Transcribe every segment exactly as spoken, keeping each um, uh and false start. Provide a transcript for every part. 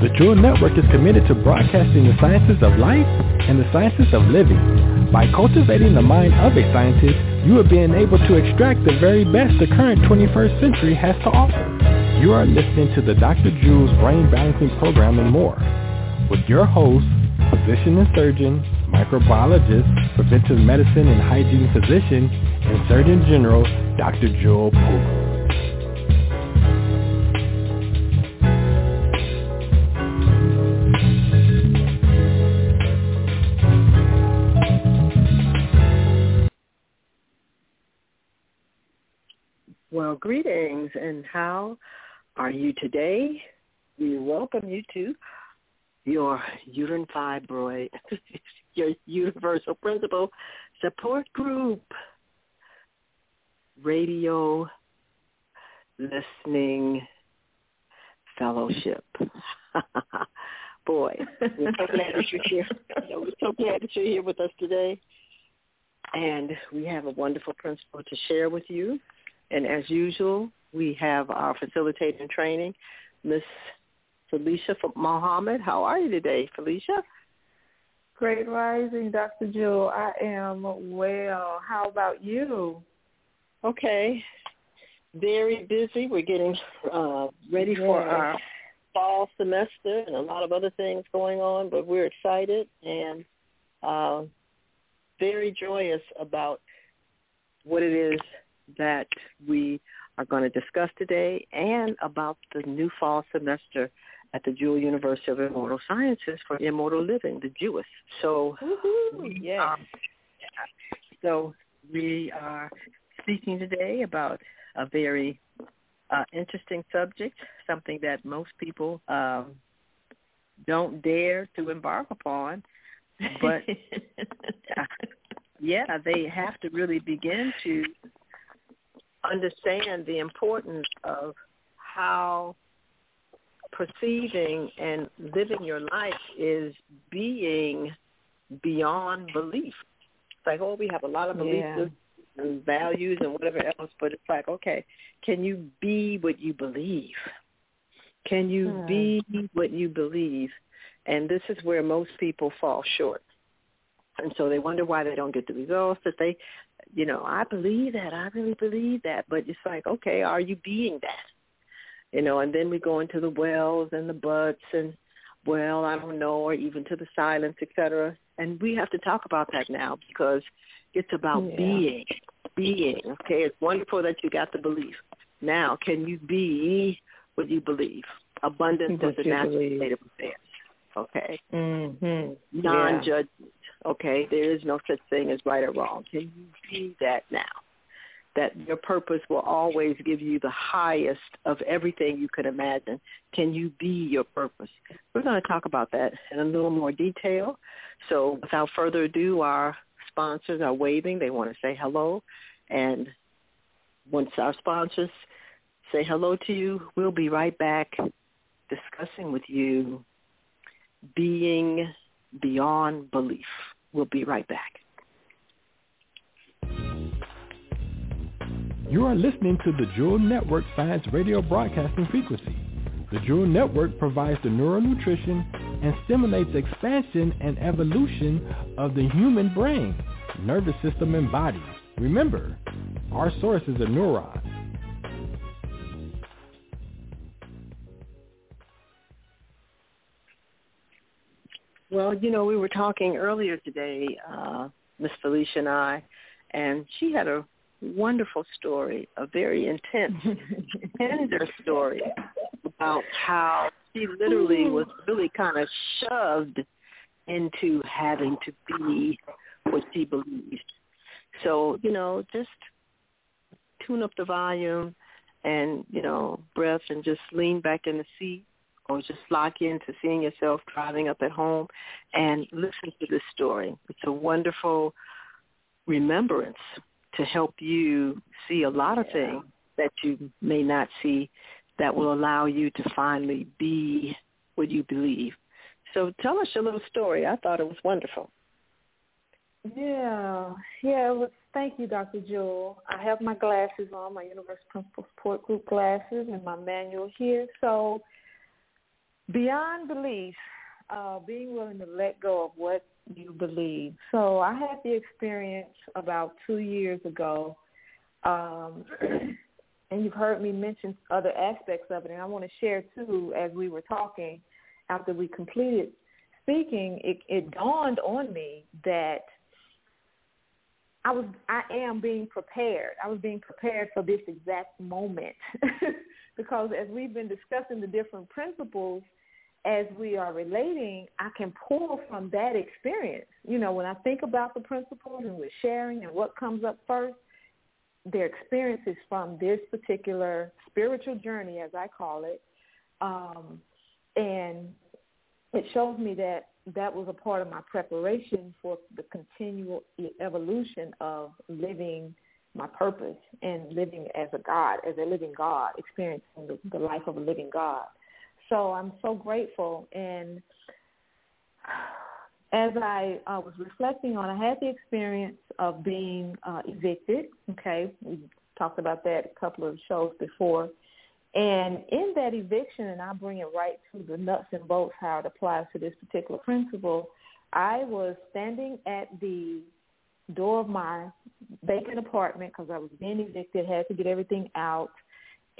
The Jewel Network is committed to broadcasting the sciences of life and the sciences of living. By cultivating the mind of a scientist, you are being able to extract the very best the current twenty-first century has to offer. You are listening to the Doctor Jewel's Brain Balancing Program and more, with your host, physician and surgeon, microbiologist, preventive medicine and hygiene physician, and Surgeon General, Doctor Jewel Pookrum. Well, greetings, and how are you today? We welcome you to your uterine fibroid, your Universal Principle Support Group radio listening fellowship. Boy, we're so glad that you're here. We're so glad that you're here with us today, and we have a wonderful principle to share with you. And as usual, we have our facilitator in training, Miss Felicia Muhammad. How are you today, Felicia? Great rising, Doctor Jewel. I am well. How about you? Okay. Very busy. We're getting uh, ready for yeah. our fall semester and a lot of other things going on, but we're excited and uh, very joyous about what it is that we are going to discuss today and about the new fall semester at the Jewel University of Immortal Sciences for Immortal Living, the Juis. So, yeah. Um, so we are speaking today about a very uh, interesting subject, something that most people um, don't dare to embark upon, but yeah, they have to really begin to understand the importance of how perceiving and living your life is being beyond belief. It's like, oh, we have a lot of beliefs yeah. and values and whatever else, but it's like, okay, can you be what you believe? Can you hmm. be what you believe? And this is where most people fall short. And so they wonder why they don't get the results that they, you know, I believe that, I really believe that. But it's like, okay, are you being that? You know, and then we go into the wells and the buts and, well, I don't know, or even to the silence, et cetera. And we have to talk about that now because it's about yeah. being, being, okay? It's wonderful that you got the belief. Now, can you be what you believe? Abundance is a natural state of affairs, okay? Mm-hmm. Non-judgment. Yeah. Okay, there is no such thing as right or wrong. Can you see that now? That your purpose will always give you the highest of everything you could imagine. Can you be your purpose? We're going to talk about that in a little more detail. So without further ado, our sponsors are waving. They want to say hello. And once our sponsors say hello to you, we'll be right back discussing with you being beyond belief. We'll be right back. You are listening to the Jewel Network Science Radio Broadcasting Frequency. The Jewel Network provides the neural nutrition and stimulates expansion and evolution of the human brain, nervous system, and body. Remember, our source is a neuron. Well, you know, we were talking earlier today, uh, Miss Felicia and I, and she had a wonderful story, a very intense, tender story about how she literally was really kind of shoved into having to be what she believed. So, you know, just tune up the volume and, you know, breath and just lean back in the seat or just lock into seeing yourself driving up at home and listen to this story. It's a wonderful remembrance to help you see a lot of yeah. things that you may not see that will allow you to finally be what you believe. So tell us your little story. I thought it was wonderful. Yeah. Yeah, it was. Thank you, Doctor Jewel. I have my glasses on, my Universal Principle Support Group glasses, and my manual here. So beyond belief, uh, being willing to let go of what you believe. So I had the experience about two years ago, um, and you've heard me mention other aspects of it, and I want to share, too, as we were talking after we completed speaking, it, it dawned on me that I was, I am being prepared. I was being prepared for this exact moment because as we've been discussing the different principles, as we are relating, I can pull from that experience. You know, when I think about the principles and we're sharing and what comes up first, their experiences from this particular spiritual journey, as I call it, um, and it shows me that that was a part of my preparation for the continual evolution of living my purpose and living as a God, as a living God, experiencing the, the life of a living God. So I'm so grateful. And as I uh, was reflecting on, I had the experience of being uh, evicted, okay? We talked about that a couple of shows before. And in that eviction, and I bring it right to the nuts and bolts how it applies to this particular principle, I was standing at the door of my vacant apartment because I was being evicted, had to get everything out,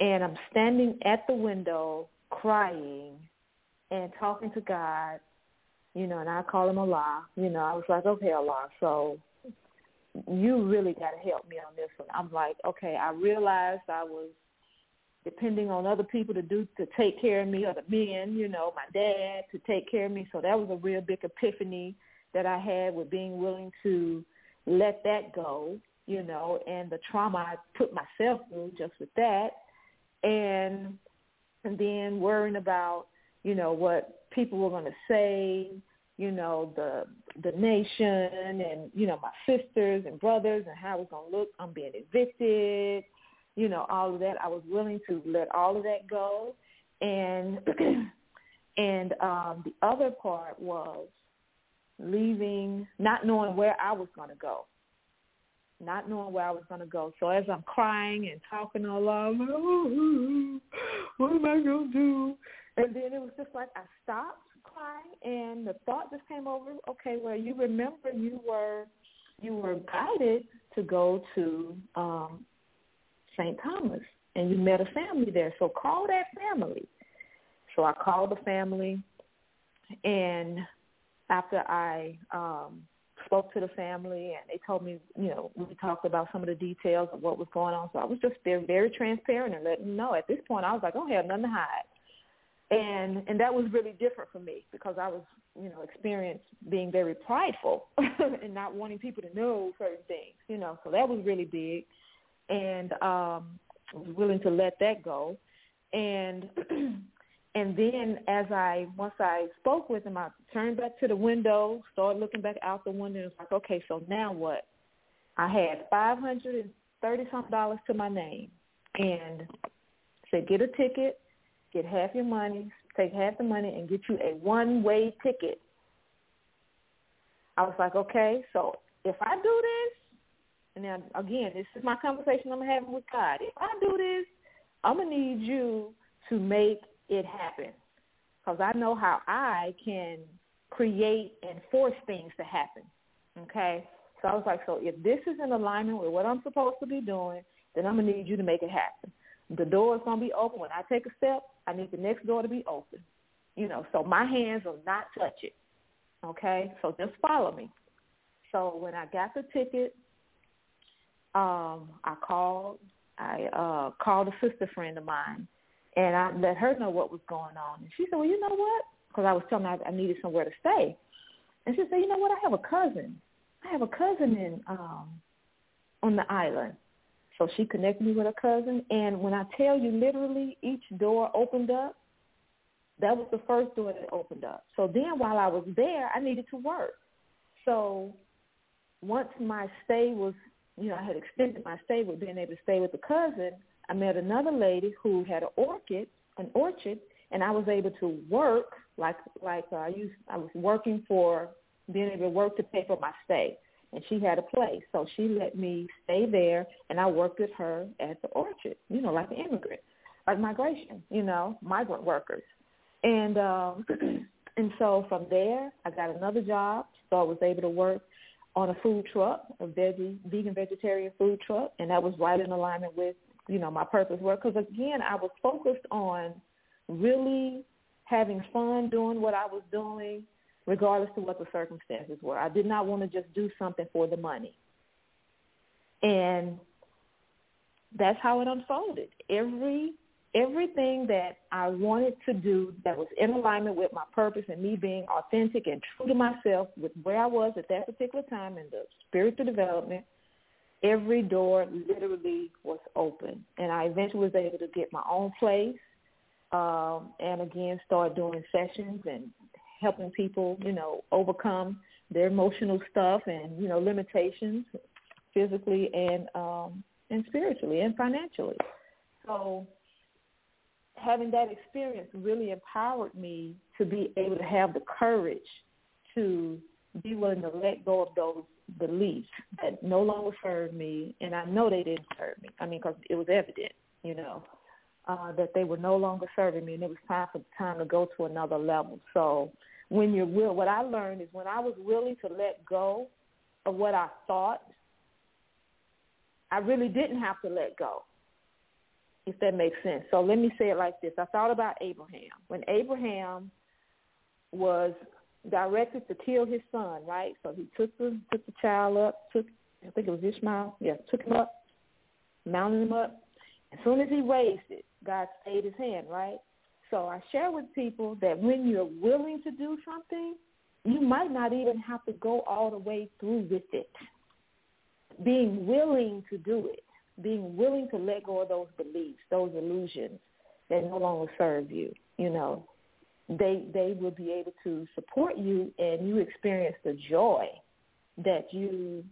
and I'm standing at the window crying and talking to God, you know, and I call him Allah. You know, I was like, okay, Allah, so you really got to help me on this one. I'm like, okay, I realized I was depending on other people to do to take care of me, other men, you know, my dad to take care of me. So that was a real big epiphany that I had with being willing to let that go, you know, and the trauma I put myself through just with that. And and then worrying about, you know, what people were going to say, you know, the the nation and, you know, my sisters and brothers and how it was going to look. I'm being evicted. You know, all of that. I was willing to let all of that go. And and um, the other part was leaving, not knowing where I was going to go, not knowing where I was going to go. So as I'm crying and talking all along, like, oh, what am I going to do? And then it was just like I stopped crying, and the thought just came over, okay, well, you remember you were, you were guided to go to um, – Saint Thomas, and you met a family there, so call that family. So I called the family, and after I um, spoke to the family, and they told me, you know, we talked about some of the details of what was going on, so I was just there very transparent and letting them know. At this point, I was like, I don't have nothing to hide. And and that was really different for me because I was, you know, experienced being very prideful and not wanting people to know certain things, you know, so that was really big. And um, was willing to let that go. And and then as I, once I spoke with him, I turned back to the window, started looking back out the window, and was like, okay, so now what? I had five hundred thirty dollars to my name. And said, get a ticket, get half your money, take half the money, and get you a one-way ticket. I was like, okay, so if I do this, and now, again, this is my conversation I'm having with God. If I do this, I'm going to need you to make it happen because I know how I can create and force things to happen, okay? So I was like, so if this is in alignment with what I'm supposed to be doing, then I'm going to need you to make it happen. The door is going to be open. When I take a step, I need the next door to be open, you know, so my hands will not touch it, okay? So just follow me. So when I got the ticket, Um, I called, I uh, called a sister friend of mine, and I let her know what was going on. And she said, well, you know what? Because I was telling her I needed somewhere to stay. And she said, you know what? I have a cousin. I have a cousin in um, on the island. So she connected me with a cousin. And when I tell you, literally, each door opened up, That was the first door that opened up. So then while I was there, I needed to work. So once my stay was, you know, I had extended my stay with being able to stay with a cousin, I met another lady who had an orchid, an orchard, and I was able to work like like uh, I used. I was working for being able to work to pay for my stay, and she had a place, so she let me stay there, and I worked with her at the orchard, you know, like an immigrant, like migration, you know, migrant workers, and um, and so from there I got another job, so I was able to work on a food truck, a veggie, vegan vegetarian food truck, and that was right in alignment with, you know, my purpose work, because again I was focused on really having fun doing what I was doing, regardless to what the circumstances were. I did not want to just do something for the money. And that's how it unfolded. Every everything that I wanted to do that was in alignment with my purpose and me being authentic and true to myself with where I was at that particular time in the spiritual development, every door literally was open. And I eventually was able to get my own place, um, and, again, start doing sessions and helping people, you know, overcome their emotional stuff and, you know, limitations physically and um, and spiritually and financially. So having that experience really empowered me to be able to have the courage to be willing to let go of those beliefs that no longer served me, and I know they didn't serve me. I mean, because it was evident, you know, uh, that they were no longer serving me, and it was time for time to go to another level. So when you're will, what I learned is when I was willing to let go of what I thought, I really didn't have to let go, if that makes sense. So let me say it like this. I thought about Abraham. When Abraham was directed to kill his son, right? So he took the took the child up, took I think it was Ishmael, yeah, took him up, mounted him up. As soon as he raised it, God stayed his hand, right? So I share with people that when you're willing to do something, you might not even have to go all the way through with it. Being willing to do it, being willing to let go of those beliefs, those illusions that no longer serve you, you know, they they will be able to support you, and you experience the joy that you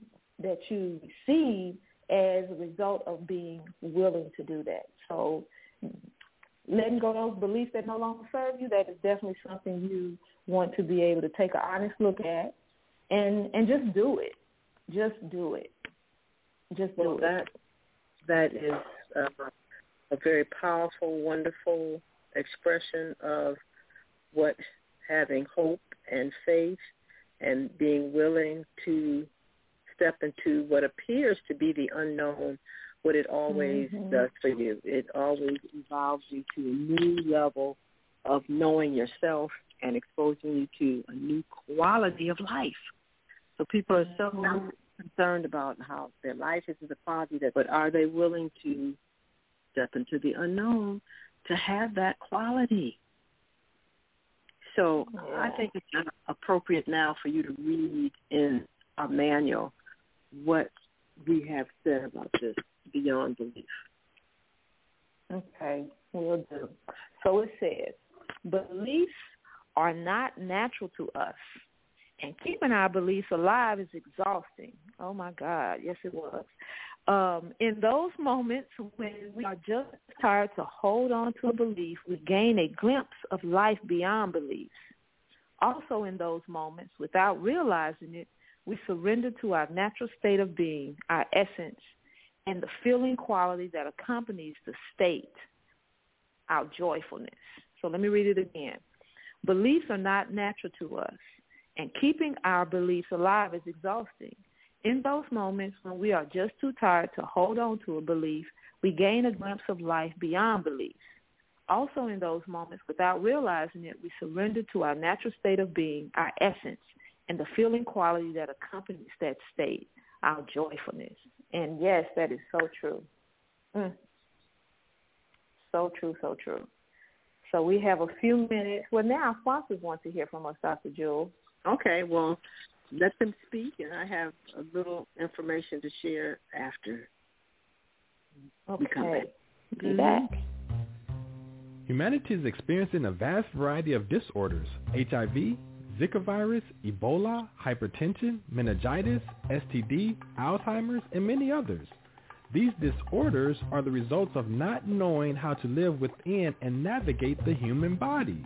that you receive as a result of being willing to do that. So letting go of those beliefs that no longer serve you, that is definitely something you want to be able to take an honest look at and, and just do it. Just do it. Just do well, it. That, that is a, a very powerful, wonderful expression of what having hope and faith and being willing to step into what appears to be the unknown, what it always mm-hmm. does for you. It always evolves you to a new level of knowing yourself and exposing you to a new quality of life. So people are so mm-hmm. concerned about how their life is a quality, that, but are they willing to step into the unknown to have that quality? So yeah. I think it's appropriate now for you to read in our manual what we have said about this beyond belief. Okay, will do. So it says, beliefs are not natural to us, and keeping our beliefs alive is exhausting. Oh, my God, yes, it was. Um, in those moments when we are just tired to hold on to a belief, we gain a glimpse of life beyond beliefs. Also in those moments, without realizing it, we surrender to our natural state of being, our essence, and the feeling quality that accompanies the state, our joyfulness. So let me read it again. Beliefs are not natural to us, and keeping our beliefs alive is exhausting. In those moments when we are just too tired to hold on to a belief, we gain a glimpse of life beyond beliefs. Also in those moments, without realizing it, we surrender to our natural state of being, our essence, and the feeling quality that accompanies that state, our joyfulness. And yes, that is so true. Mm. So true, so true. So we have a few minutes. Well, now our sponsors want to hear from us, Doctor Jewel. Okay, well, let them speak, and I have a little information to share after. Okay, we come back. Be back. Humanity is experiencing a vast variety of disorders: H I V, Zika virus, Ebola, hypertension, meningitis, S T D, Alzheimer's, and many others. These disorders are the results of not knowing how to live within and navigate the human body.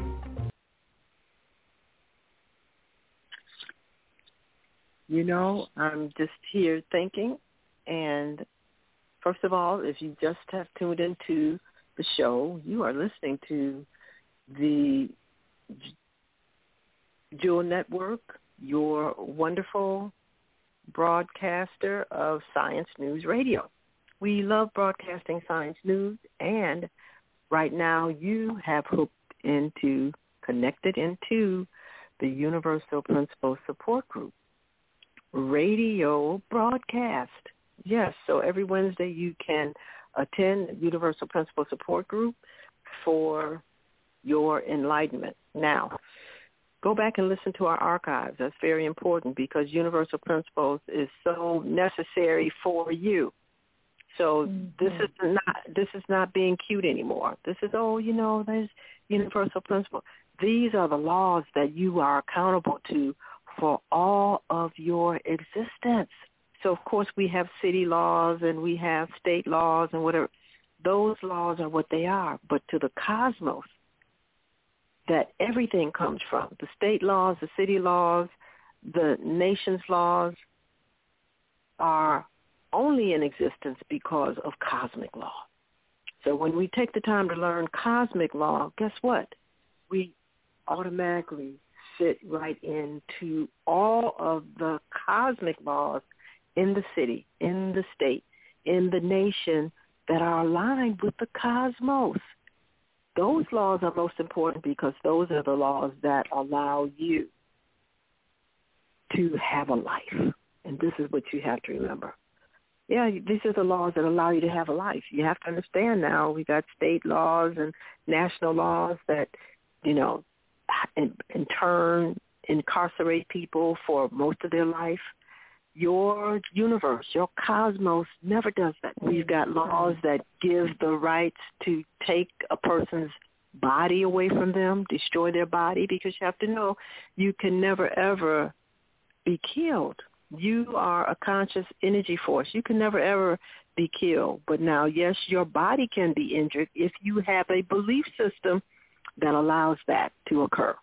You know, I'm just here thinking, and first of all, if you just have tuned into the show, you are listening to the Jewel Network, your wonderful broadcaster of Science News Radio. We love broadcasting science news, and right now you have hooked into, connected into the Universal Principle Support Group radio broadcast. Yes, so every Wednesday you can attend Universal Principle Support Group for your enlightenment. Now, go back and listen to our archives. That's very important because Universal Principles is so necessary for you. So mm-hmm. this is not this is not being cute anymore. This is, oh, you know, there's Universal Principle. These are the laws that you are accountable to for all of your existence. So, of course, we have city laws and we have state laws and whatever. Those laws are what they are. But to the cosmos that everything comes from, the state laws, the city laws, the nation's laws are only in existence because of cosmic law. So when we take the time to learn cosmic law, guess what? We automatically fit right into all of the cosmic laws in the city, in the state, in the nation that are aligned with the cosmos. Those laws are most important because those are the laws that allow you to have a life. And this is what you have to remember. Yeah, these are the laws that allow you to have a life. You have to understand now we got state laws and national laws that, you know, in, in turn incarcerate people for most of their life. Your universe, your cosmos never does that. We've got laws that give the rights to take a person's body away from them, destroy their body, because you have to know you can never, ever be killed. You are a conscious energy force. You can never, ever be killed. But now, yes, your body can be injured if you have a belief system that allows that to occur.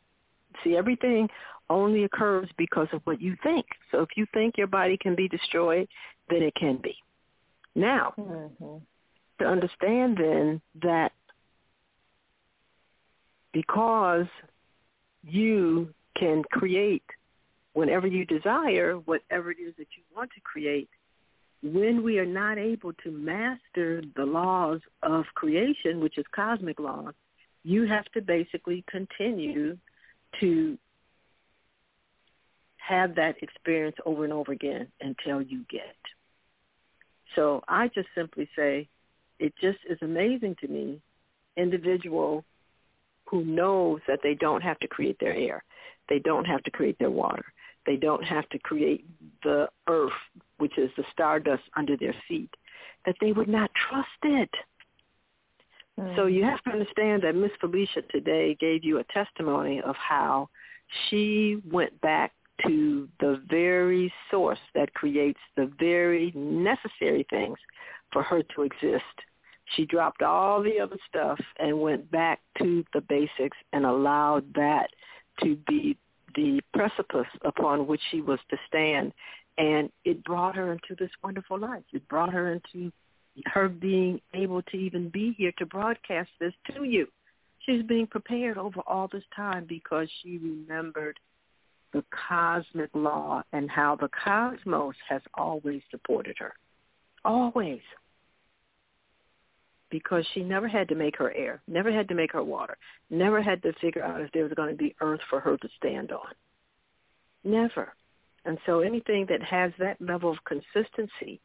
See, everything only occurs because of what you think. So if you think your body can be destroyed, then it can be. Now, mm-hmm. to understand then that because you can create whenever you desire, whatever it is that you want to create, when we are not able to master the laws of creation, which is cosmic laws, you have to basically continue to have that experience over and over again until you get it. So I just simply say it just is amazing to me, individual who knows that they don't have to create their air. They don't have to create their water. They don't have to create the earth, which is the stardust under their feet, that they would not trust it. Mm-hmm. So you have to understand that Miss Felicia today gave you a testimony of how she went back to the very source that creates the very necessary things for her to exist. She dropped all the other stuff and went back to the basics and allowed that to be the precipice upon which she was to stand. And it brought her into this wonderful life. It brought her into her being able to even be here to broadcast this to you. She's being prepared over all this time because she remembered the cosmic law and how the cosmos has always supported her. Always. Because she never had to make her air, never had to make her water, never had to figure out if there was going to be earth for her to stand on. Never. And so anything that has that level of consistency,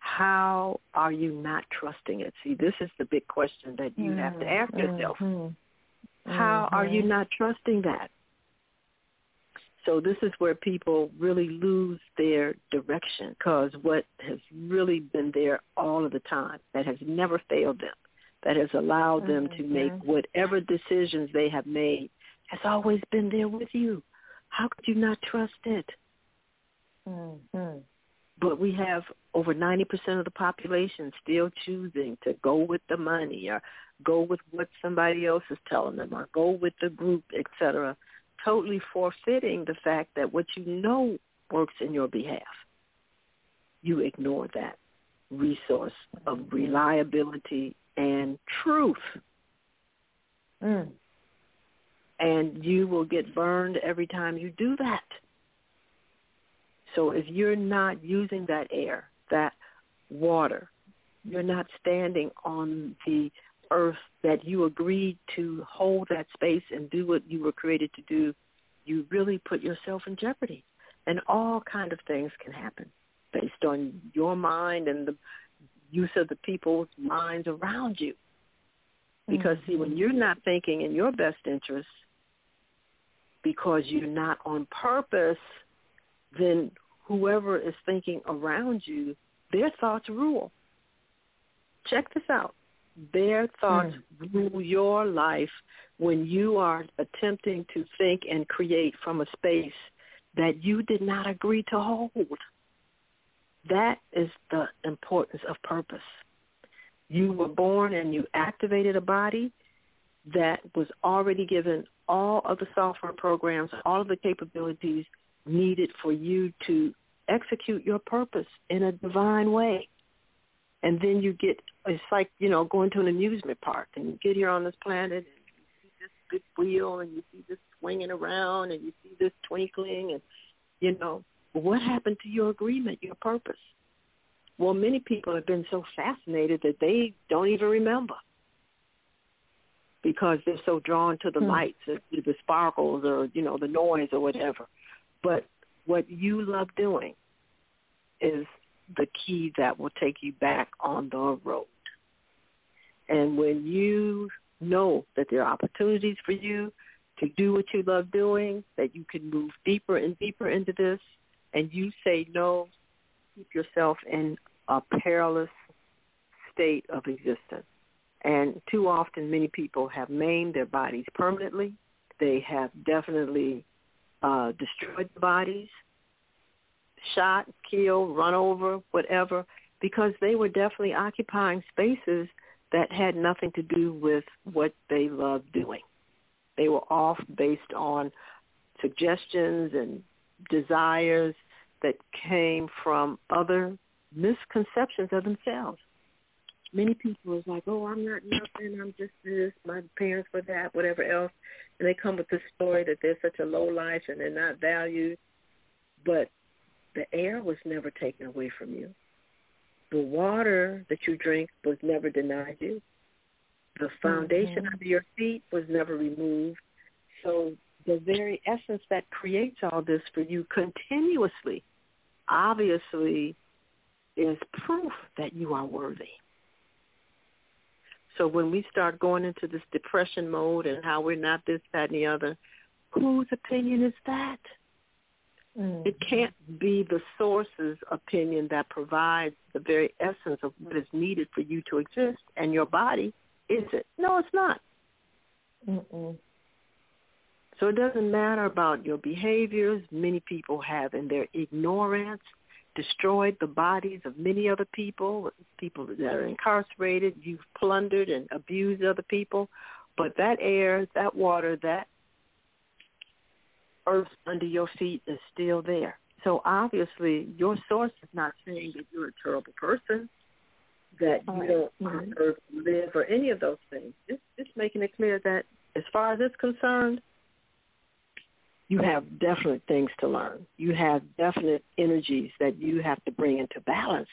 how are you not trusting it? See, this is the big question that you mm-hmm. have to ask yourself. Mm-hmm. How mm-hmm. are you not trusting that? So this is where people really lose their direction, because what has really been there all of the time, that has never failed them, that has allowed them mm-hmm. to make whatever decisions they have made, has always been there with you. How could you not trust it? Mm-hmm. But we have over ninety percent of the population still choosing to go with the money, or go with what somebody else is telling them, or go with the group, et cetera, totally forfeiting the fact that what you know works in your behalf. You ignore that resource of reliability and truth. Mm. And you will get burned every time you do that. So if you're not using that air, that water, you're not standing on the earth that you agreed to hold that space and do what you were created to do, you really put yourself in jeopardy. And all kind of things can happen based on your mind and the use of the people's minds around you. Because, mm-hmm. see, when you're not thinking in your best interest, because you're not on purpose, then whoever is thinking around you, their thoughts rule. Check this out. Their thoughts mm. rule your life when you are attempting to think and create from a space that you did not agree to hold. That is the importance of purpose. You were born and you activated a body that was already given all of the software programs, all of the capabilities needed for you to execute your purpose in a divine way. And then you get, it's like, you know, going to an amusement park, and you get here on this planet, and you see this big wheel, and you see this swinging around, and you see this twinkling, and, you know, what happened to your agreement, your purpose? Well, many people have been so fascinated that they don't even remember, because they're so drawn to the mm-hmm. lights, or to the sparkles, or, you know, the noise or whatever. But what you love doing is the key that will take you back on the road. And when you know that there are opportunities for you to do what you love doing, that you can move deeper and deeper into this, and you say no, keep yourself in a perilous state of existence. And too often, many people have maimed their bodies permanently. They have definitely Uh, destroyed the bodies, shot, killed, run over, whatever, because they were definitely occupying spaces that had nothing to do with what they loved doing. They were off based on suggestions and desires that came from other misconceptions of themselves. Many people is like, oh, I'm not nothing, I'm just this, my parents were that, whatever else. And they come with this story that they're such a low life and they're not valued. But the air was never taken away from you. The water that you drink was never denied you. The foundation mm-hmm. under your feet was never removed. So the very essence that creates all this for you continuously, obviously, is proof that you are worthy. So when we start going into this depression mode and how we're not this, that, and the other, whose opinion is that? Mm. It can't be the source's opinion that provides the very essence of what is needed for you to exist, and your body is it. No, it's not. Mm-mm. So it doesn't matter about your behaviors. Many people have in their ignorance destroyed the bodies of many other people, people that are incarcerated. You've plundered and abused other people. But that air, that water, that earth under your feet is still there. So obviously your source is not saying that you're a terrible person, that you don't on earth live, or any of those things. It's, it's making it clear that as far as it's concerned, you have definite things to learn. You have definite energies that you have to bring into balance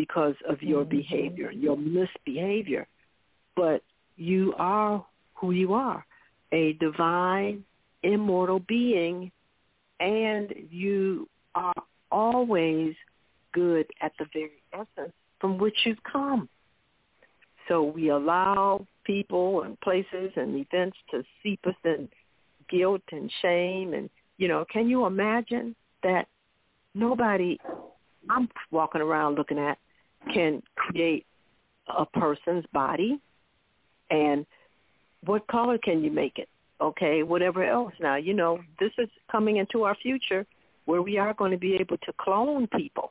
because of your mm-hmm. behavior, your misbehavior. But you are who you are, a divine, immortal being, and you are always good at the very essence from which you've come. So we allow people and places and events to seep us in guilt and shame. And, you know, can you imagine that nobody I'm walking around looking at can create a person's body? And what color can you make it? Okay, whatever else. Now, you know, this is coming into our future where we are going to be able to clone people.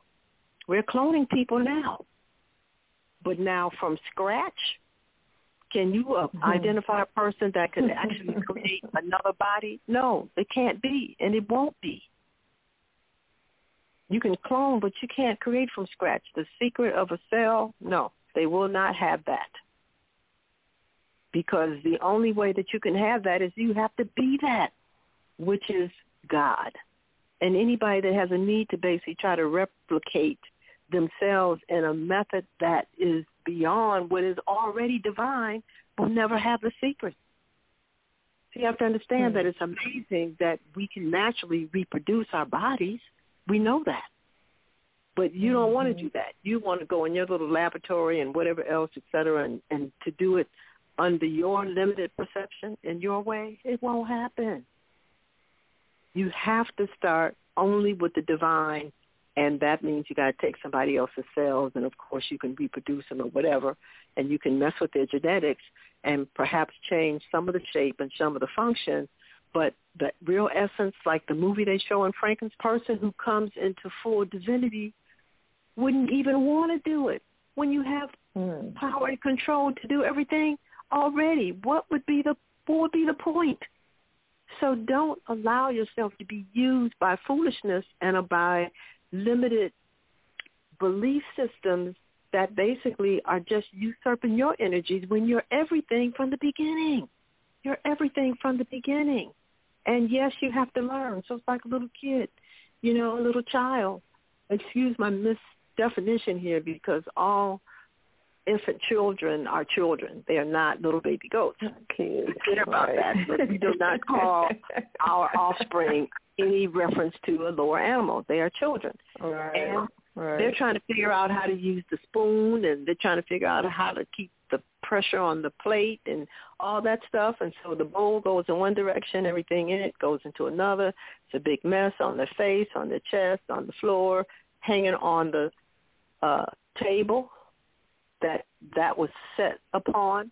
We're cloning people now. But now from scratch, can you uh, mm-hmm. identify a person that could actually create another body? No, it can't be, and it won't be. You can clone, but you can't create from scratch. The secret of a cell, no, they will not have that. Because the only way that you can have that is you have to be that, which is God. And anybody that has a need to basically try to replicate themselves in a method that is beyond what is already divine will never have the secret. So you have to understand mm-hmm. that it's amazing that we can naturally reproduce our bodies. We know that. But you don't mm-hmm. want to do that. You want to go in your little laboratory and whatever else, et cetera, and, and to do it under your limited perception in your way, it won't happen. You have to start only with the divine, and that means you got to take somebody else's cells, and of course you can reproduce them or whatever, and you can mess with their genetics and perhaps change some of the shape and some of the function, but the real essence, like the movie they show in Franken's person who comes into full divinity, wouldn't even want to do it. When you have mm. power and control to do everything already, what would be the what would be the point? So don't allow yourself to be used by foolishness and by limited belief systems that basically are just usurping your energies when you're everything from the beginning. You're everything from the beginning. And yes, you have to learn. So it's like a little kid, you know, a little child. Excuse my misdefinition here, because all infant children are children. They are not little baby goats. Okay. Be clear about that. But we do not call our offspring any reference to a lower animal. They are children. Right. And right. they're trying to figure out how to use the spoon, and they're trying to figure out how to keep the pressure on the plate and all that stuff. And so the bowl goes in one direction, everything in it goes into another. It's a big mess on their face, on their chest, on the floor, hanging on the uh, table that that was set upon,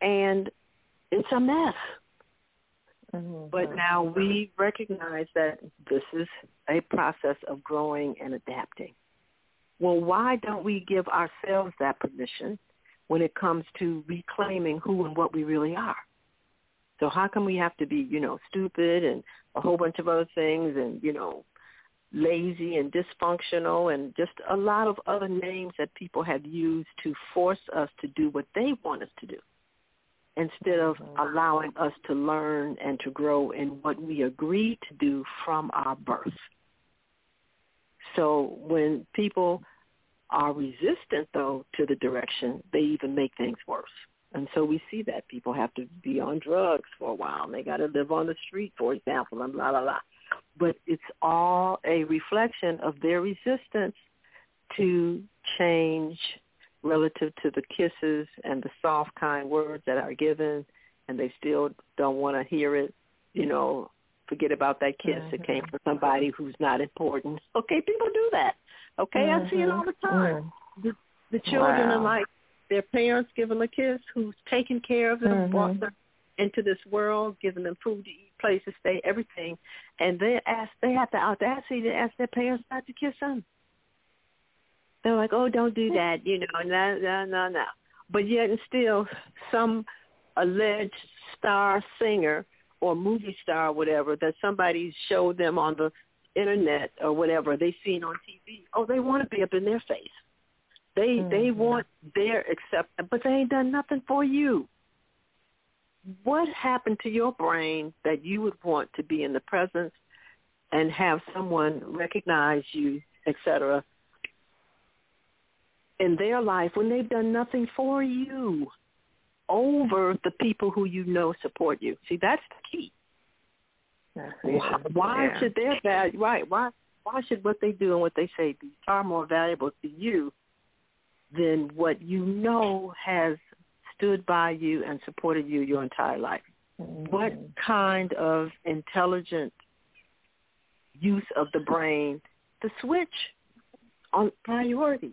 and it's a mess. Mm-hmm. But now we recognize that this is a process of growing and adapting. Well, why don't we give ourselves that permission when it comes to reclaiming who and what we really are? So how come we have to be, you know, stupid and a whole bunch of other things and, you know, lazy and dysfunctional and just a lot of other names that people have used to force us to do what they want us to do instead of allowing us to learn and to grow in what we agree to do from our birth. So when people are resistant, though, to the direction, they even make things worse. And so we see that people have to be on drugs for a while, and they got to live on the street, for example, and blah, blah, blah. But it's all a reflection of their resistance to change relative to the kisses and the soft, kind words that are given, and they still don't want to hear it. You know, forget about that kiss. Mm-hmm. It came from somebody who's not important. Okay, people do that. Okay, mm-hmm. I see it all the time. Mm-hmm. The, the children wow. are like their parents give them a kiss, who's taking care of them, mm-hmm. brought them into this world, giving them food to eat, place to stay, everything, and they ask, they have the audacity to ask their parents not to kiss them. They're like, oh, don't do that, you know, no, no, no, no. But yet and still, some alleged star singer or movie star, whatever, that somebody showed them on the internet or whatever they seen on T V, oh, they want to be up in their face. They mm-hmm. they want their acceptance, but they ain't done nothing for you. What happened to your brain that you would want to be in the presence and have someone recognize you, et cetera, in their life when they've done nothing for you over the people who you know support you? See, that's the key. Why, why yeah. should their value, right, why, why should what they do and what they say be far more valuable to you than what you know has stood by you and supported you your entire life? Mm-hmm. What kind of intelligent use of the brain to switch on priorities?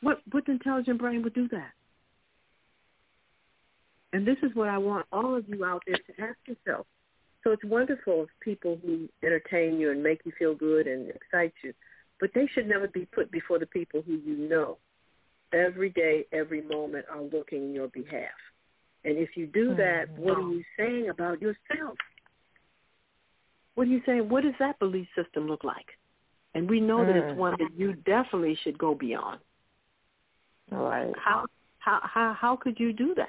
What what intelligent brain would do that? And this is what I want all of you out there to ask yourself. So it's wonderful if people who entertain you and make you feel good and excite you, but they should never be put before the people who you know every day, every moment are looking on your behalf. And if you do that, what are you saying about yourself? What are you saying? What does that belief system look like? And we know that it's one that you definitely should go beyond. Right. How how how how could you do that?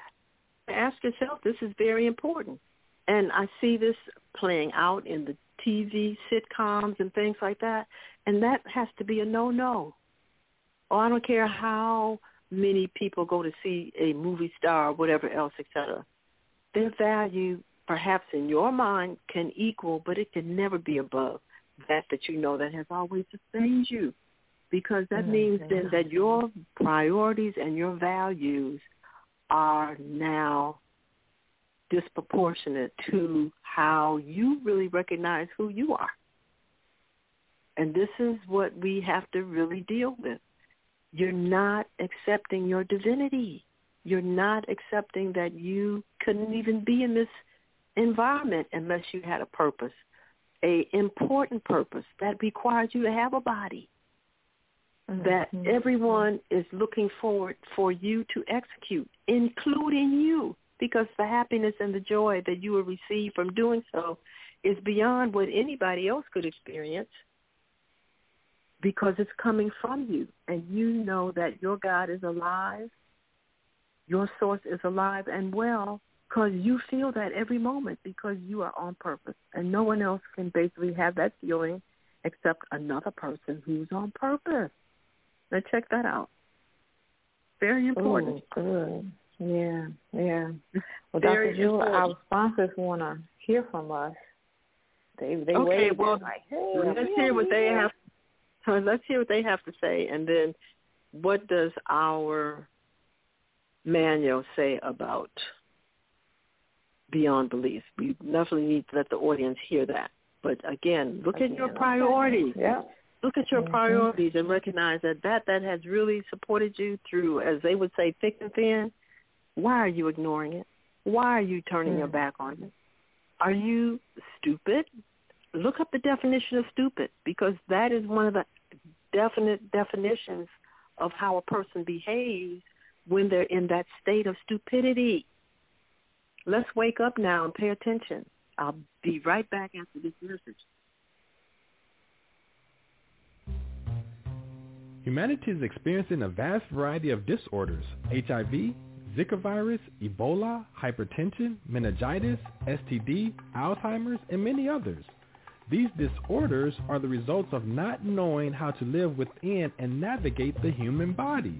Ask yourself, this is very important. And I see this playing out in the T V sitcoms and things like that, and that has to be a no-no. Oh, I don't care how many people go to see a movie star or whatever else, et cetera. Their value, perhaps in your mind, can equal, but it can never be above that that you know that has always sustained you, because that mm-hmm. means then that your priorities and your values are now disproportionate to how you really recognize who you are. And this is what we have to really deal with. You're not accepting your divinity. You're not accepting that you couldn't even be in this environment unless you had a purpose, a important purpose that requires you to have a body, that everyone is looking forward for you to execute, including you, because the happiness and the joy that you will receive from doing so is beyond what anybody else could experience, because it's coming from you. And you know that your God is alive, your source is alive and well, because you feel that every moment, because you are on purpose. And no one else can basically have that feeling except another person who's on purpose. Now check that out. Very important. Ooh, good. Yeah, yeah. Well, Doctor Jewel, our sponsors want to hear from us. They they okay, waited. Well, like, hey, let's hear what they have. Let's hear what they have to say, and then what does our manual say about beyond beliefs? We definitely need to let the audience hear that. But again, look again, at your priorities. Okay. Yeah. Look at your priorities and recognize that, that that has really supported you through, as they would say, thick and thin. Why are you ignoring it? Why are you turning mm. your back on it? Are you stupid? Look up the definition of stupid, because that is one of the definite definitions of how a person behaves when they're in that state of stupidity. Let's wake up now and pay attention. I'll be right back after this message. Humanity is experiencing a vast variety of disorders: H I V, Zika virus, Ebola, hypertension, meningitis, S T D, Alzheimer's, and many others. These disorders are the results of not knowing how to live within and navigate the human body.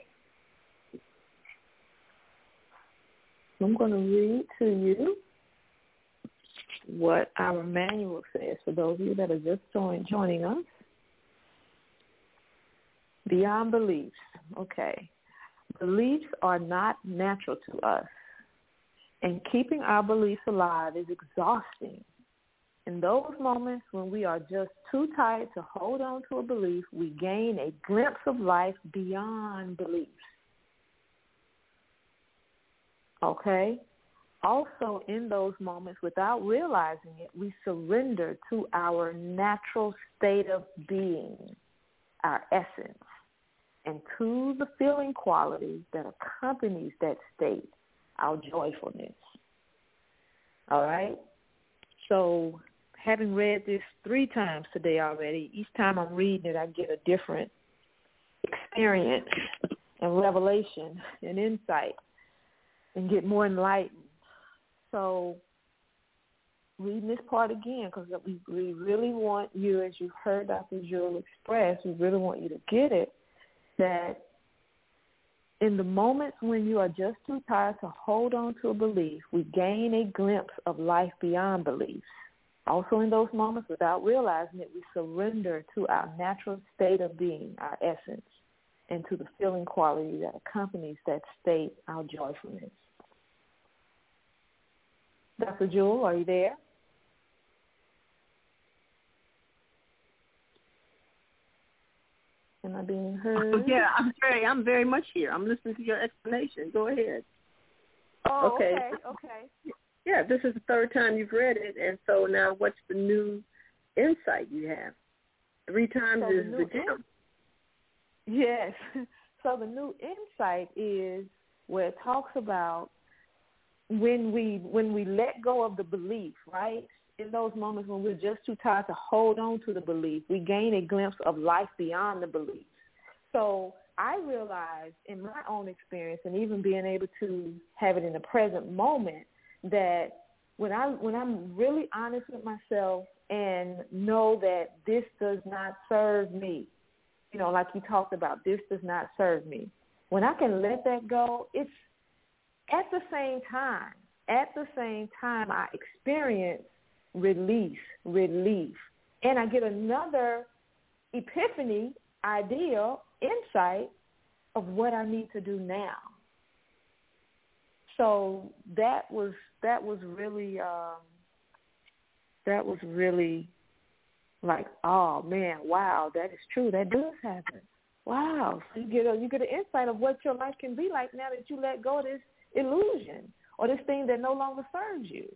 I'm going to read to you what our manual says for those of you that are just join, joining us. Beyond beliefs. Okay. Beliefs are not natural to us, and keeping our beliefs alive is exhausting. In those moments when we are just too tired to hold on to a belief, we gain a glimpse of life beyond beliefs. Okay? Also, in those moments, without realizing it, we surrender to our natural state of being, our essence, and to the feeling quality that accompanies that state, our joyfulness. All right? So having read this three times today already, each time I'm reading it, I get a different experience and revelation and insight and get more enlightened. So reading this part again, because we, we really want you, as you've heard Doctor Jewel express, we really want you to get it, that in the moments when you are just too tired to hold on to a belief, we gain a glimpse of life beyond beliefs. Also in those moments, without realizing it, we surrender to our natural state of being, our essence, and to the feeling quality that accompanies that state, our joyfulness. Doctor Jewel, are you there? Am I being heard? Oh, yeah, I'm very, I'm very much here. I'm listening to your explanation. Go ahead. Oh, okay, okay. okay. Yeah, this is the third time you've read it, and so now what's the new insight you have? Three times so is the, the gem. In- yes. So the new insight is where it talks about when we when we let go of the belief, right? In those moments when we're just too tired to hold on to the belief, we gain a glimpse of life beyond the belief. So I realized in my own experience, and even being able to have it in the present moment, that when I when I'm really honest with myself and know that this does not serve me, you know, like you talked about, this does not serve me. When I can let that go, it's at the same time, at the same time, I experience release, relief, and I get another epiphany, idea, insight of what I need to do now. So that was that was really um, that was really like, oh man, wow, that is true. That does happen. Wow, so you get a, you get an insight of what your life can be like now that you let go of this illusion or this thing that no longer serves you.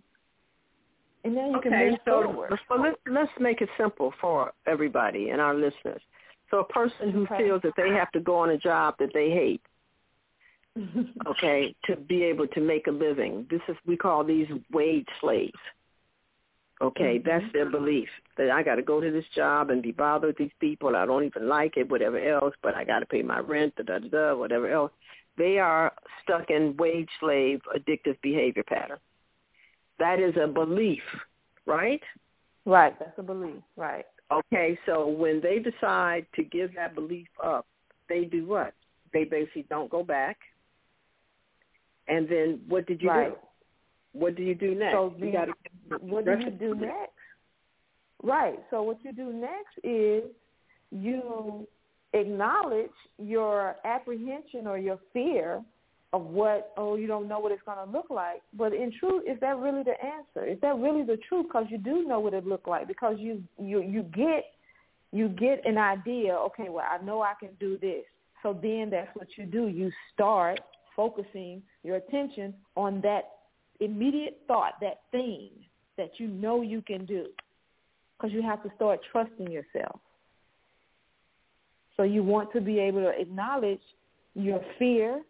And then you okay, can move so, forward. So let's let's make it simple for everybody and our listeners. So a person who okay. feels that they have to go on a job that they hate. Okay, to be able to make a living. This is, we call these wage slaves. Okay, mm-hmm. That's their belief, that I got to go to this job and be bothered with these people. I don't even like it, whatever else, but I got to pay my rent, da-da-da-da, whatever else. They are stuck in wage slave addictive behavior pattern. That is a belief, right? Right, that's a belief, right. Okay, so when they decide to give that belief up, they do what? They basically don't go back. And then what did you right. do? What do you do next? So you gotta, what do you do next? Right. So what you do next is you acknowledge your apprehension or your fear of what, oh, you don't know what it's going to look like. But in truth, is that really the answer? Is that really the truth? Because you do know what it looked like, because you, you, you, get, you get an idea, okay, well, I know I can do this. So then that's what you do. You start focusing your attention on that immediate thought, that thing that you know you can do, because you have to start trusting yourself. So you want to be able to acknowledge your fear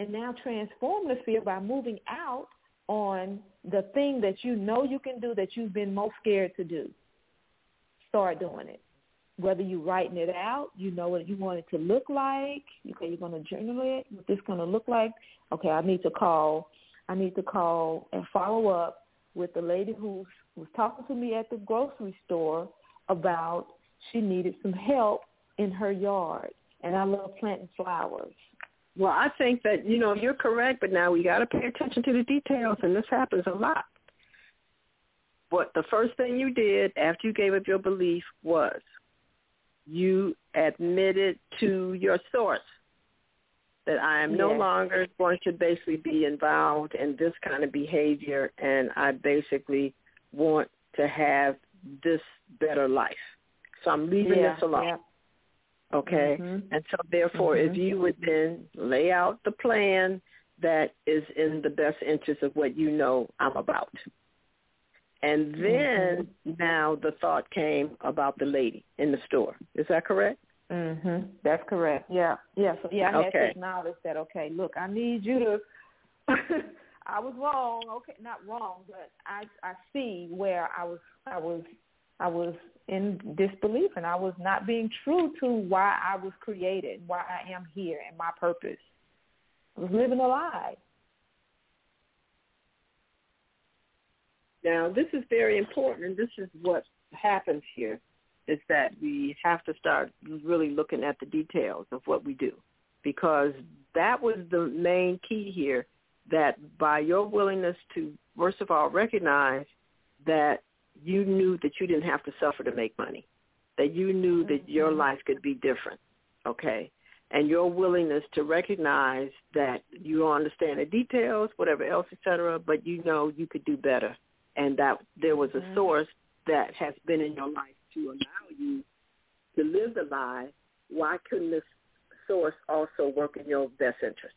and now transform the fear by moving out on the thing that you know you can do that you've been most scared to do. Start doing it. Whether you're writing it out, you know what you want it to look like. Okay, you're going to journal it. What this going to look like? Okay, I need to call. I need to call and follow up with the lady who was talking to me at the grocery store about she needed some help in her yard, and I love planting flowers. Well, I think that, you know, you're correct, but now we got to pay attention to the details, and this happens a lot. What the first thing you did after you gave up your belief was you admitted to your source that I am no yes. longer going to basically be involved in this kind of behavior, and I basically want to have this better life. So I'm leaving yeah, this alone. Yeah. Okay? Mm-hmm. And so therefore, mm-hmm. if you would then lay out the plan that is in the best interest of what you know I'm about. And then mm-hmm. now the thought came about the lady in the store. Is that correct? Mm-hmm. That's correct. Yeah. Yeah. So yeah, I had okay. to acknowledge that, okay, look, I need you to I was wrong. Okay, not wrong, but I I see where I was I was I was in disbelief, and I was not being true to why I was created, why I am here, and my purpose. I was living a lie. Now, this is very important, and this is what happens here, is that we have to start really looking at the details of what we do, because that was the main key here, that by your willingness to, first of all, recognize that you knew that you didn't have to suffer to make money, that you knew that your life could be different, okay? And your willingness to recognize that you don't understand the details, whatever else, et cetera, but you know you could do better, and that there was a source that has been in your life to allow you to live the lie. Why couldn't this source also work in your best interest?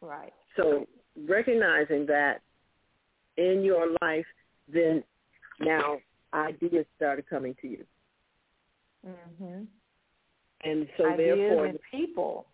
Right. So recognizing that in your life, then now ideas started coming to you. Mm-hmm. And so ideas therefore and people.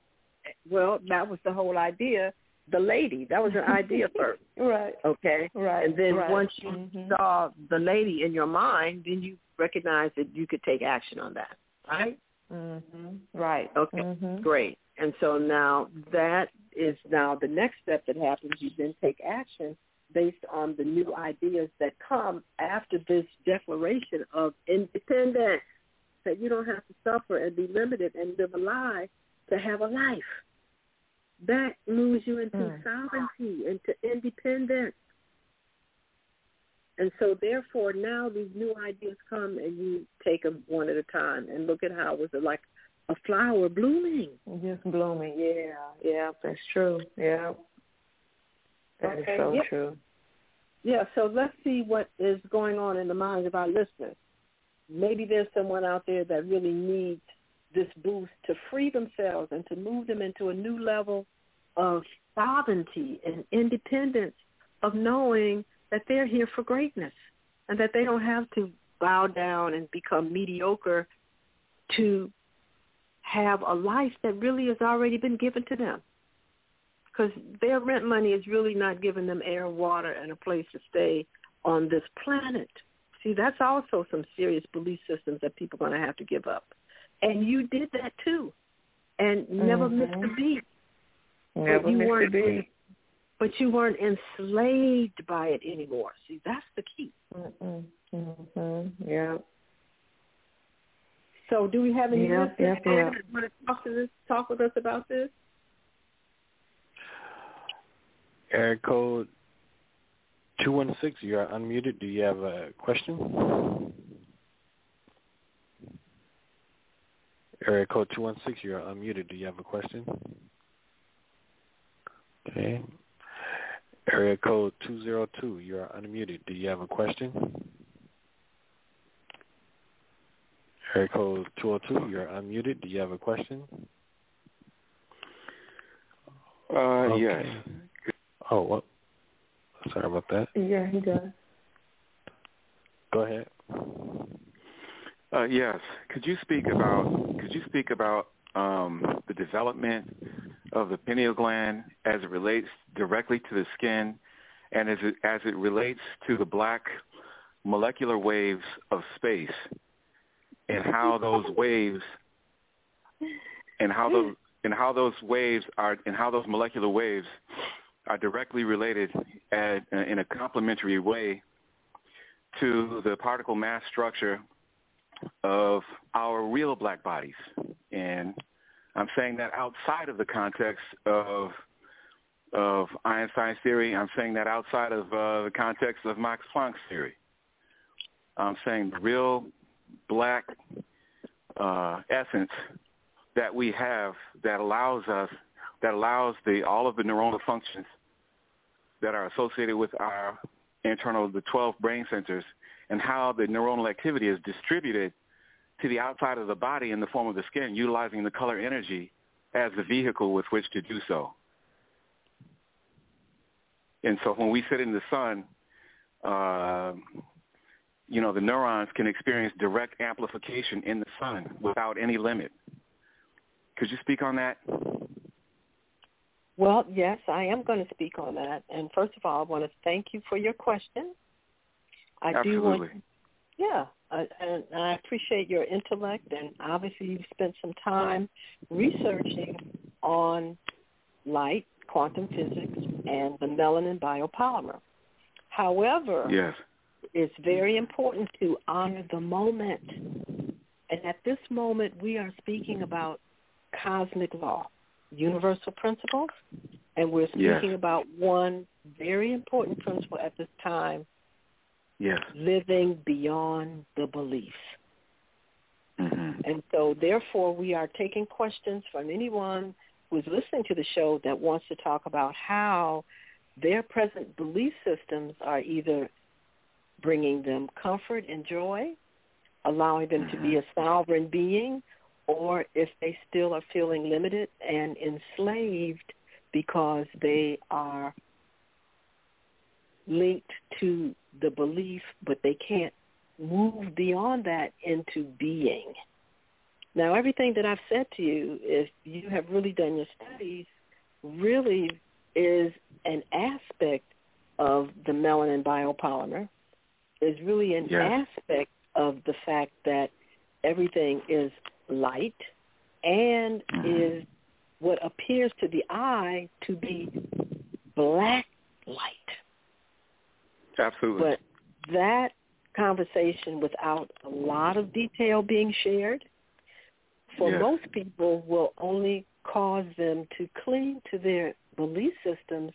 Well, that was the whole idea. The lady, that was an idea first. Right. Okay. Right. And then right. once you mm-hmm. saw the lady in your mind, then you recognized that you could take action on that. Right? Mm-hmm. Right. Okay. Mm-hmm. Great. And so now that is now the next step that happens. You then take action based on the new ideas that come after this declaration of independence, that you don't have to suffer and be limited and live a lie to have a life. That moves you into mm. sovereignty, into independence. And so therefore now these new ideas come and you take them one at a time and look at how it was like a flower blooming. Just blooming, yeah, yeah, that's true, yeah. That okay. is so yep. true. Yeah, so let's see what is going on in the minds of our listeners. Maybe there's someone out there that really needs this boost to free themselves and to move them into a new level of sovereignty and independence, of knowing that they're here for greatness and that they don't have to bow down and become mediocre to have a life that really has already been given to them, because their rent money is really not giving them air, water, and a place to stay on this planet. See, that's also some serious belief systems that people are going to have to give up. And you did that too, and never mm-hmm. missed a beat. Never missed a beat. But you weren't enslaved by it anymore. See, that's the key. Mm-hmm. Mm-hmm. Yeah. So, do we have any listeners yep, yep, yep. want to talk to this? Talk with us about this. Area code two one six. You are unmuted. Do you have a question? Area code two one six, you're unmuted. Do you have a question? Okay. Area code two zero two, you're unmuted. Do you have a question? Area code two oh two, you're unmuted. Do you have a question? Uh, okay. Yes. Oh, what? Sorry about that. Yeah, he does. Go ahead. Uh, yes. Could you speak about could you speak about um, the development of the pineal gland as it relates directly to the skin, and as it, as it relates to the black molecular waves of space, and how those waves and how those and how those waves are and how those molecular waves are directly related at, in a complementary way to the particle mass structure of our real black bodies. And I'm saying that outside of the context of of Einstein's theory. I'm saying that outside of uh, the context of Max Planck's theory. I'm saying the real black uh, essence that we have that allows us, that allows the all of the neuronal functions that are associated with our internal, the twelve brain centers, and how the neuronal activity is distributed to the outside of the body in the form of the skin, utilizing the color energy as the vehicle with which to do so. And so when we sit in the sun, uh, you know, the neurons can experience direct amplification in the sun without any limit. Could you speak on that? Well, yes, I am going to speak on that. And first of all, I want to thank you for your question. I Absolutely. do want to, yeah, I, and I appreciate your intellect, and obviously you've spent some time researching on light, quantum physics, and the melanin biopolymer. However, yes. it's very important to honor the moment. And at this moment, we are speaking about cosmic law, universal principles, and we're speaking yes. about one very important principle at this time, yes. living beyond the belief. Mm-hmm. And so, therefore, we are taking questions from anyone who's listening to the show that wants to talk about how their present belief systems are either bringing them comfort and joy, allowing them to be a sovereign being, or if they still are feeling limited and enslaved because they are linked to the belief, but they can't move beyond that into being. Now, everything that I've said to you, if you have really done your studies, really is an aspect of the melanin biopolymer, is really an yes. aspect of the fact that everything is light and mm-hmm. is what appears to the eye to be black light. Absolutely. But that conversation, without a lot of detail being shared, for yes. most people will only cause them to cling to their belief systems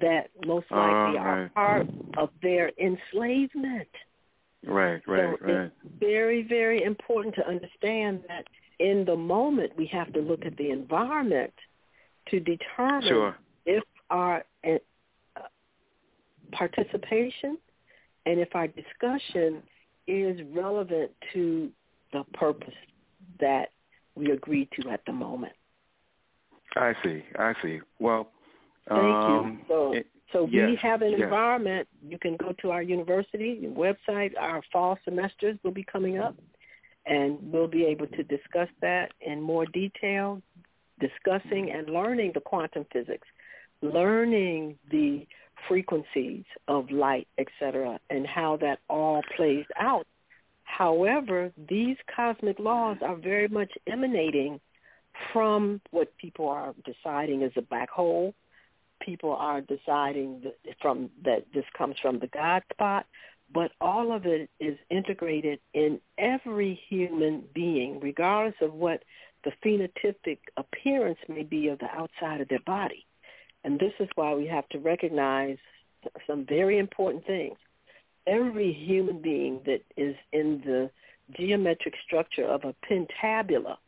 that most likely uh, are right. part of their enslavement. Right, right, so right. It's very, very important to understand that in the moment we have to look at the environment to determine sure. if our participation and if our discussion is relevant to the purpose that we agreed to at the moment. I see, I see. Well, Thank um, you. So, it, so yes, we have an yes. environment. You can go to our university website. Our fall semesters will be coming up, and we'll be able to discuss that in more detail, discussing and learning the quantum physics, learning the frequencies of light, et cetera, and how that all plays out. However, these cosmic laws are very much emanating from what people are deciding is a black hole. People are deciding from that this comes from the God spot, but all of it is integrated in every human being, regardless of what the phenotypic appearance may be of the outside of their body. And this is why we have to recognize some very important things. Every human being that is in the geometric structure of a pentabula,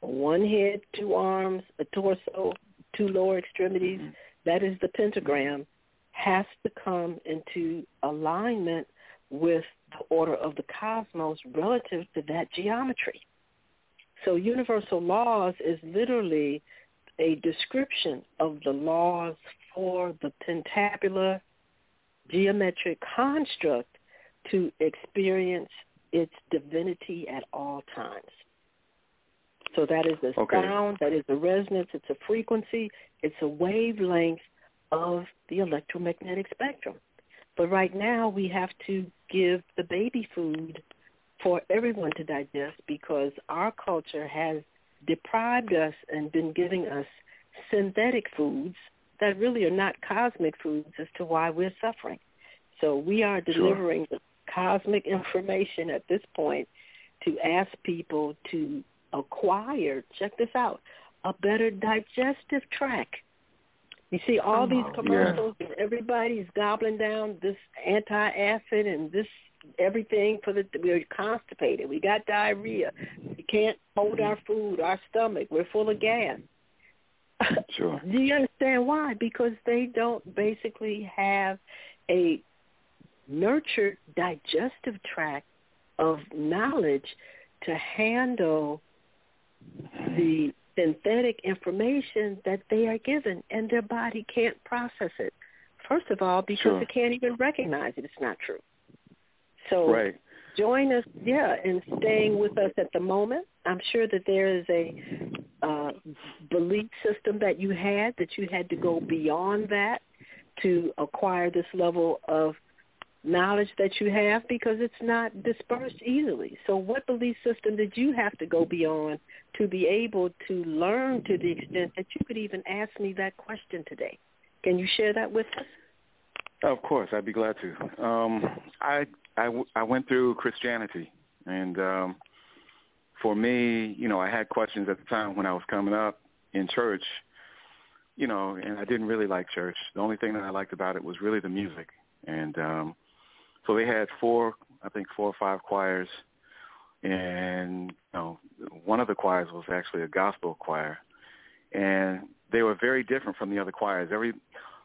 one head, two arms, a torso, two lower extremities, mm-hmm. that is the pentagram, has to come into alignment with the order of the cosmos relative to that geometry. So universal laws is literally a description of the laws for the pentabular geometric construct to experience its divinity at all times. So that is a okay. sound, that is a resonance, it's a frequency, it's a wavelength of the electromagnetic spectrum. But right now we have to give the baby food for everyone to digest because our culture has deprived us and been giving us synthetic foods that really are not cosmic foods as to why we're suffering. So we are delivering sure. the cosmic information at this point to ask people to acquire, check this out, a better digestive tract. You see all these commercials yeah. and everybody's gobbling down this anti-acid and this everything for the, we're constipated, we got diarrhea, we can't hold our food, our stomach, we're full of gas. Sure. Do you understand why? Because they don't basically have a nurtured digestive tract of knowledge to handle the synthetic information that they are given, and their body can't process it. First of all, because sure. it can't even recognize it. It's not true. So right. join us, yeah, in staying with us at the moment. I'm sure that there is a uh, belief system that you had, that you had to go beyond that to acquire this level of knowledge that you have, because it's not dispersed easily. So what belief system did you have to go beyond to be able to learn to the extent that you could even ask me that question today? Can you share that with us? Of course, I'd be glad to. Um, I, I, I went through Christianity, and um, for me, you know, I had questions at the time when I was coming up in church, you know, and I didn't really like church. The only thing that I liked about it was really the music. And um, so they had four, I think four or five choirs, and, you know, one of the choirs was actually a gospel choir, and they were very different from the other choirs. Every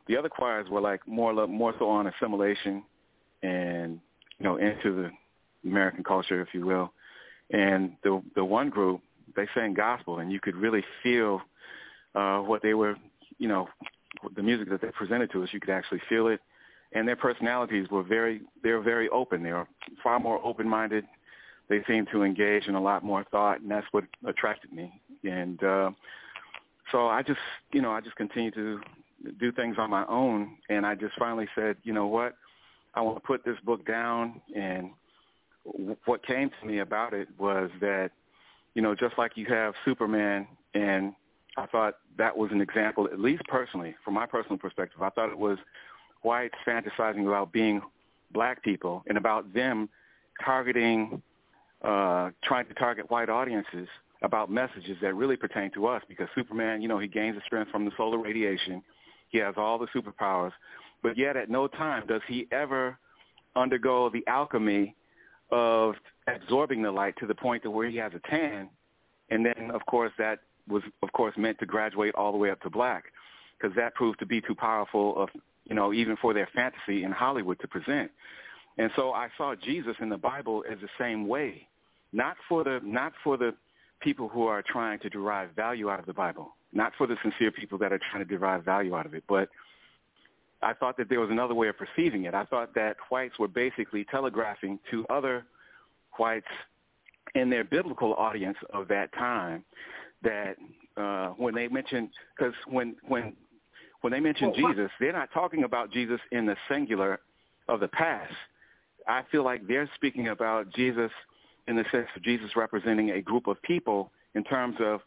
The other choirs were like more more so on assimilation and, you know, into the American culture, if you will. And the the one group, they sang gospel, and you could really feel uh, what they were, you know, the music that they presented to us. You could actually feel it. And their personalities were very, they were very open. They were far more open-minded. They seemed to engage in a lot more thought, and that's what attracted me. And uh, so I just, you know, I just continued to do things on my own, and I just finally said, you know what, I want to put this book down. And what came to me about it was that, you know, just like you have Superman, and I thought that was an example, at least personally, from my personal perspective, I thought it was whites fantasizing about being black people and about them targeting, uh, trying to target white audiences about messages that really pertain to us, because Superman, you know, he gains the strength from the solar radiation. He has all the superpowers, but yet at no time does he ever undergo the alchemy of absorbing the light to the point to where he has a tan. And then, of course, that was, of course, meant to graduate all the way up to black, because that proved to be too powerful of, you know, even for their fantasy in Hollywood to present. And so I saw Jesus in the Bible as the same way, not for the not for the people who are trying to derive value out of the Bible, not for the sincere people that are trying to derive value out of it. But I thought that there was another way of perceiving it. I thought that whites were basically telegraphing to other whites in their biblical audience of that time that uh, when they mentioned, because when, when, when they mention well, Jesus, they're not talking about Jesus in the singular of the past. I feel like they're speaking about Jesus in the sense of Jesus representing a group of people in terms of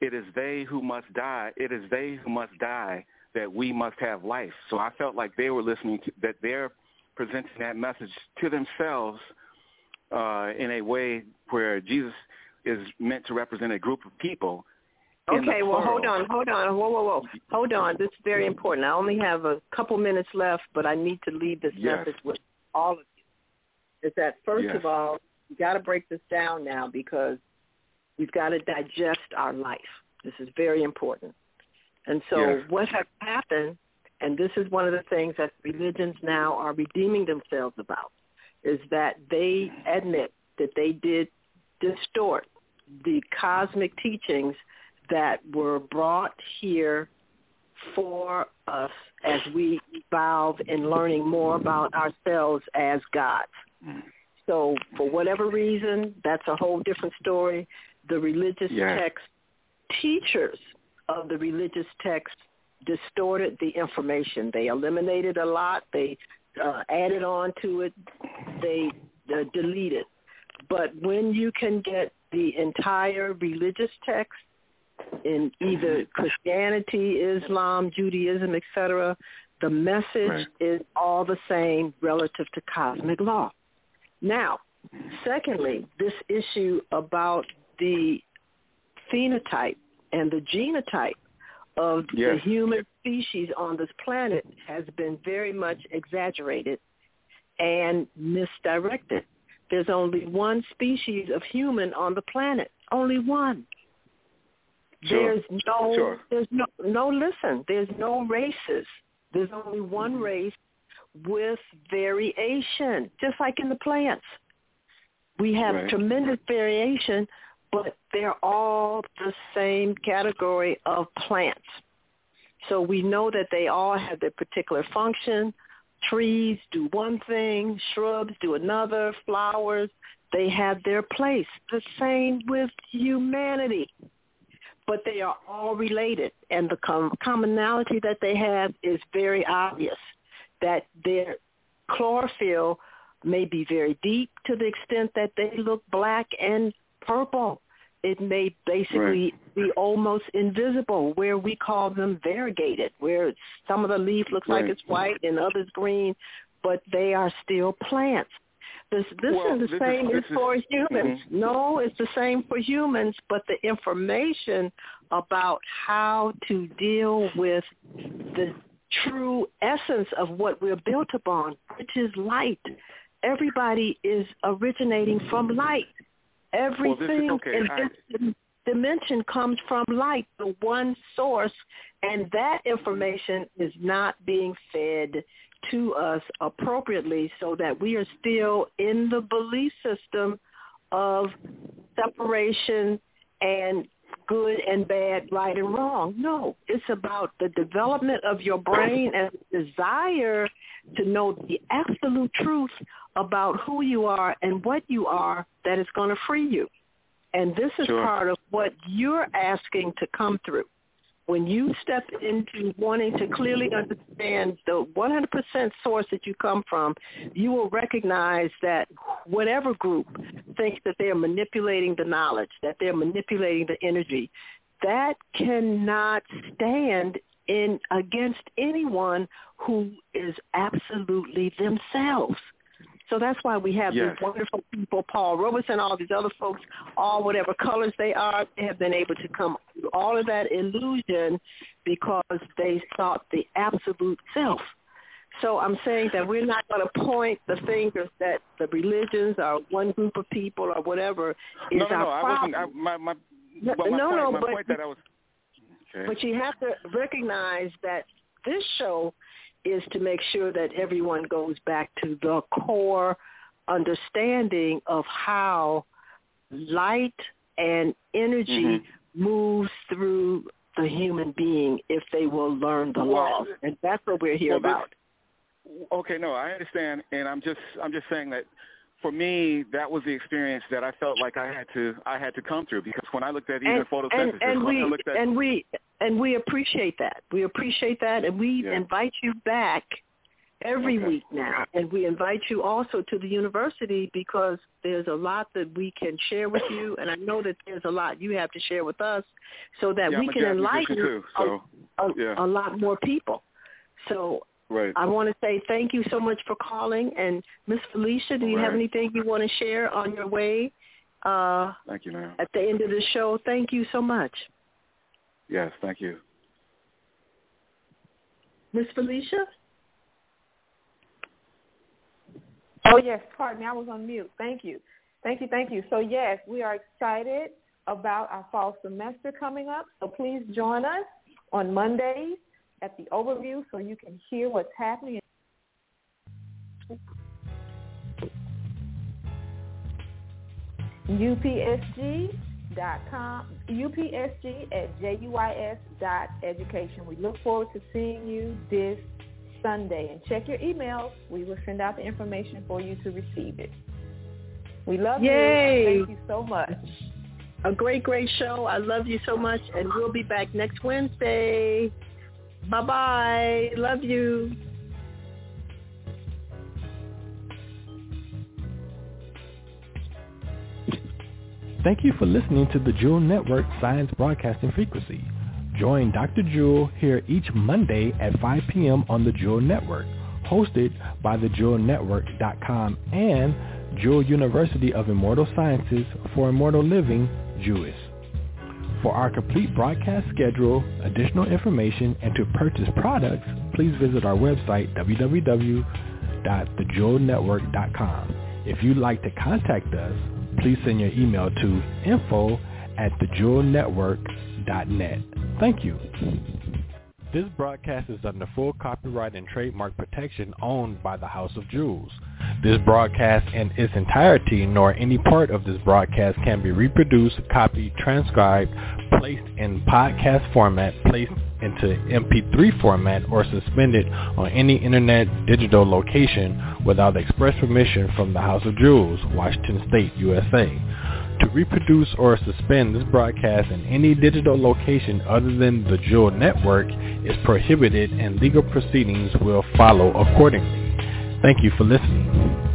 it is they who must die. It is they who must die that we must have life. So I felt like they were listening to, that they're presenting that message to themselves uh, in a way where Jesus is meant to represent a group of people. Okay, well, hold on, hold on. Whoa, whoa, whoa. Hold on. This is very important. I only have a couple minutes left, but I need to leave this yes. message with all of you. Is that first yes. of all, you got to break this down now, because we've got to digest our life. This is very important. And so yes. what has happened, and this is one of the things that religions now are redeeming themselves about, is that they admit that they did distort the cosmic teachings that were brought here for us as we evolve in learning more about ourselves as gods. So for whatever reason, that's a whole different story. The religious yeah. text, teachers of the religious text distorted the information. They eliminated a lot. They uh, added on to it. They uh, deleted. But when you can get the entire religious text in either Christianity, Islam, Judaism, et cetera, the message right. is all the same relative to cosmic law. Now, secondly, this issue about the phenotype and the genotype of yes. the human species on this planet has been very much exaggerated and misdirected. There's only one species of human on the planet, only one. Sure. There's no, sure. there's no, no, listen, there's no races. There's only one race with variation, just like in the plants. We have right. tremendous variation, but they're all the same category of plants. So we know that they all have their particular function. Trees do one thing, shrubs do another, flowers, they have their place. The same with humanity. but they are all related. And the com- commonality that they have is very obvious, that their chlorophyll may be very deep to the extent that they look black and purple. It may basically right. be almost invisible, where we call them variegated, where some of the leaf looks right. like it's white and others green, but they are still plants. This, this well, is the this same is, as is, for humans. Mm-hmm. No, it's the same for humans, but the information about how to deal with the true essence of what we're built upon, which is light. Everybody is originating from light. Everything well, okay. in this I... dimension comes from light, the one source, and that information is not being fed to us appropriately, so that we are still in the belief system of separation and good and bad, right and wrong. No, it's about the development of your brain and desire to know the absolute truth about who you are and what you are that is going to free you. And this is sure. part of what you're asking to come through. When you step into wanting to clearly understand the one hundred percent source that you come from, you will recognize that whatever group thinks that they're manipulating the knowledge, that they're manipulating the energy, that cannot stand in against anyone who is absolutely themselves. So that's why we have yes. these wonderful people, Paul Robeson, all these other folks, all whatever colors they are, they have been able to come through all of that illusion because they sought the absolute self. So I'm saying that we're not going to point the fingers that the religions or one group of people or whatever is no, no, our no, problem. I wasn't, I, my, my, no, my no, point, no, my but, point that I was... Okay. But you have to recognize that this show is to make sure that everyone goes back to the core understanding of how light and energy mm-hmm. moves through the human being if they will learn the well, laws. And that's what we're here well, about. This, okay, no, I understand. And I'm just I'm just saying that for me, that was the experience that I felt like I had to I had to come through, because when I looked at even photosynthesis, and, and when we, I looked at... And we, And we appreciate that. We appreciate that, and we yeah. invite you back every okay. week now. And we invite you also to the university, because there's a lot that we can share with you, and I know that there's a lot you have to share with us, so that yeah, we I'm can enlighten too, so, a, a, yeah. a lot more people. So right. I want to say thank you so much for calling. And, Miss Felicia, do you right. have anything you want to share on your way uh, Thank you, ma'am. at the end of the show? Thank you so much. Yes, thank you. Miss Felicia? Oh, yes, pardon me, I was on mute. Thank you. Thank you, thank you. So, yes, we are excited about our fall semester coming up. So please join us on Mondays at the overview so you can hear what's happening. U P S G U P S G at juis dot education. We look forward to seeing you this Sunday. And check your emails. We will send out the information for you to receive it. We love Yay. you. Thank you so much. A great, great show. I love you so much. And we'll be back next Wednesday. Bye-bye. Love you. Thank you for listening to the Jewel Network Science Broadcasting Frequency. Join Doctor Jewel here each Monday at five p.m. on the Jewel Network, hosted by the jewel network dot com and Jewel University of Immortal Sciences for Immortal Living, JUIS. For our complete broadcast schedule, additional information, and to purchase products, please visit our website, w w w dot the jewel network dot com. If you'd like to contact us, please send your email to info at the jewel network dot net. Thank you. This broadcast is under full copyright and trademark protection owned by the House of Jewels. This broadcast in its entirety, nor any part of this broadcast, can be reproduced, copied, transcribed, placed in podcast format, placed into M P three format, or suspended on any internet digital location without express permission from the House of Jewels, Washington State, U S A. to reproduce or suspend this broadcast in any digital location other than the Jewel Network is prohibited, and legal proceedings will follow accordingly. Thank you for listening.